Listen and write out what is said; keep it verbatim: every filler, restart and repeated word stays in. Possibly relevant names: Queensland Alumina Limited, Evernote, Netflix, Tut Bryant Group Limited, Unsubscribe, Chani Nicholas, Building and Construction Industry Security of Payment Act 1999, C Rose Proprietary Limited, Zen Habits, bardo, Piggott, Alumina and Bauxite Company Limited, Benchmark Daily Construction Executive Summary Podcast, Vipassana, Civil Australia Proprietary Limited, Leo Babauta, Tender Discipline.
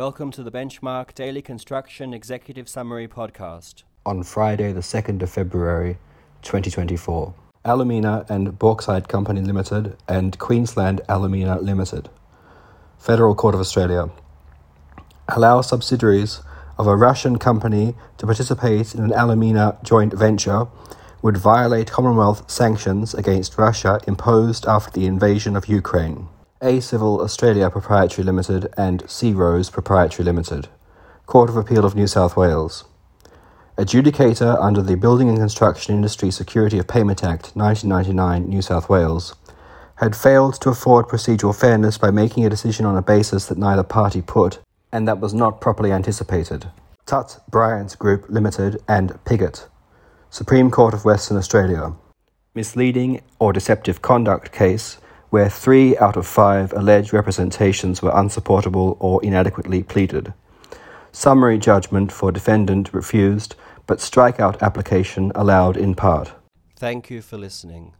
Welcome to the Benchmark Daily Construction Executive Summary Podcast. On Friday, the second of February, twenty twenty-four, Alumina and Bauxite Company Limited and Queensland Alumina Limited. Federal Court of Australia. Allow subsidiaries of a Russian company to participate in an alumina joint venture would violate Commonwealth sanctions against Russia imposed after the invasion of Ukraine. A Civil Australia Proprietary Limited and C Rose Proprietary Limited. Court of Appeal of New South Wales. Adjudicator under the Building and Construction Industry Security of Payment Act nineteen ninety-nine, New South Wales, had failed to afford procedural fairness by making a decision on a basis that neither party put and that was not properly anticipated. Tut Bryant Group Limited and Piggott. Supreme Court of Western Australia. Misleading or deceptive conduct case where three out of five alleged representations were unsupportable or inadequately pleaded. Summary judgment for defendant refused, but strikeout application allowed in part. Thank you for listening.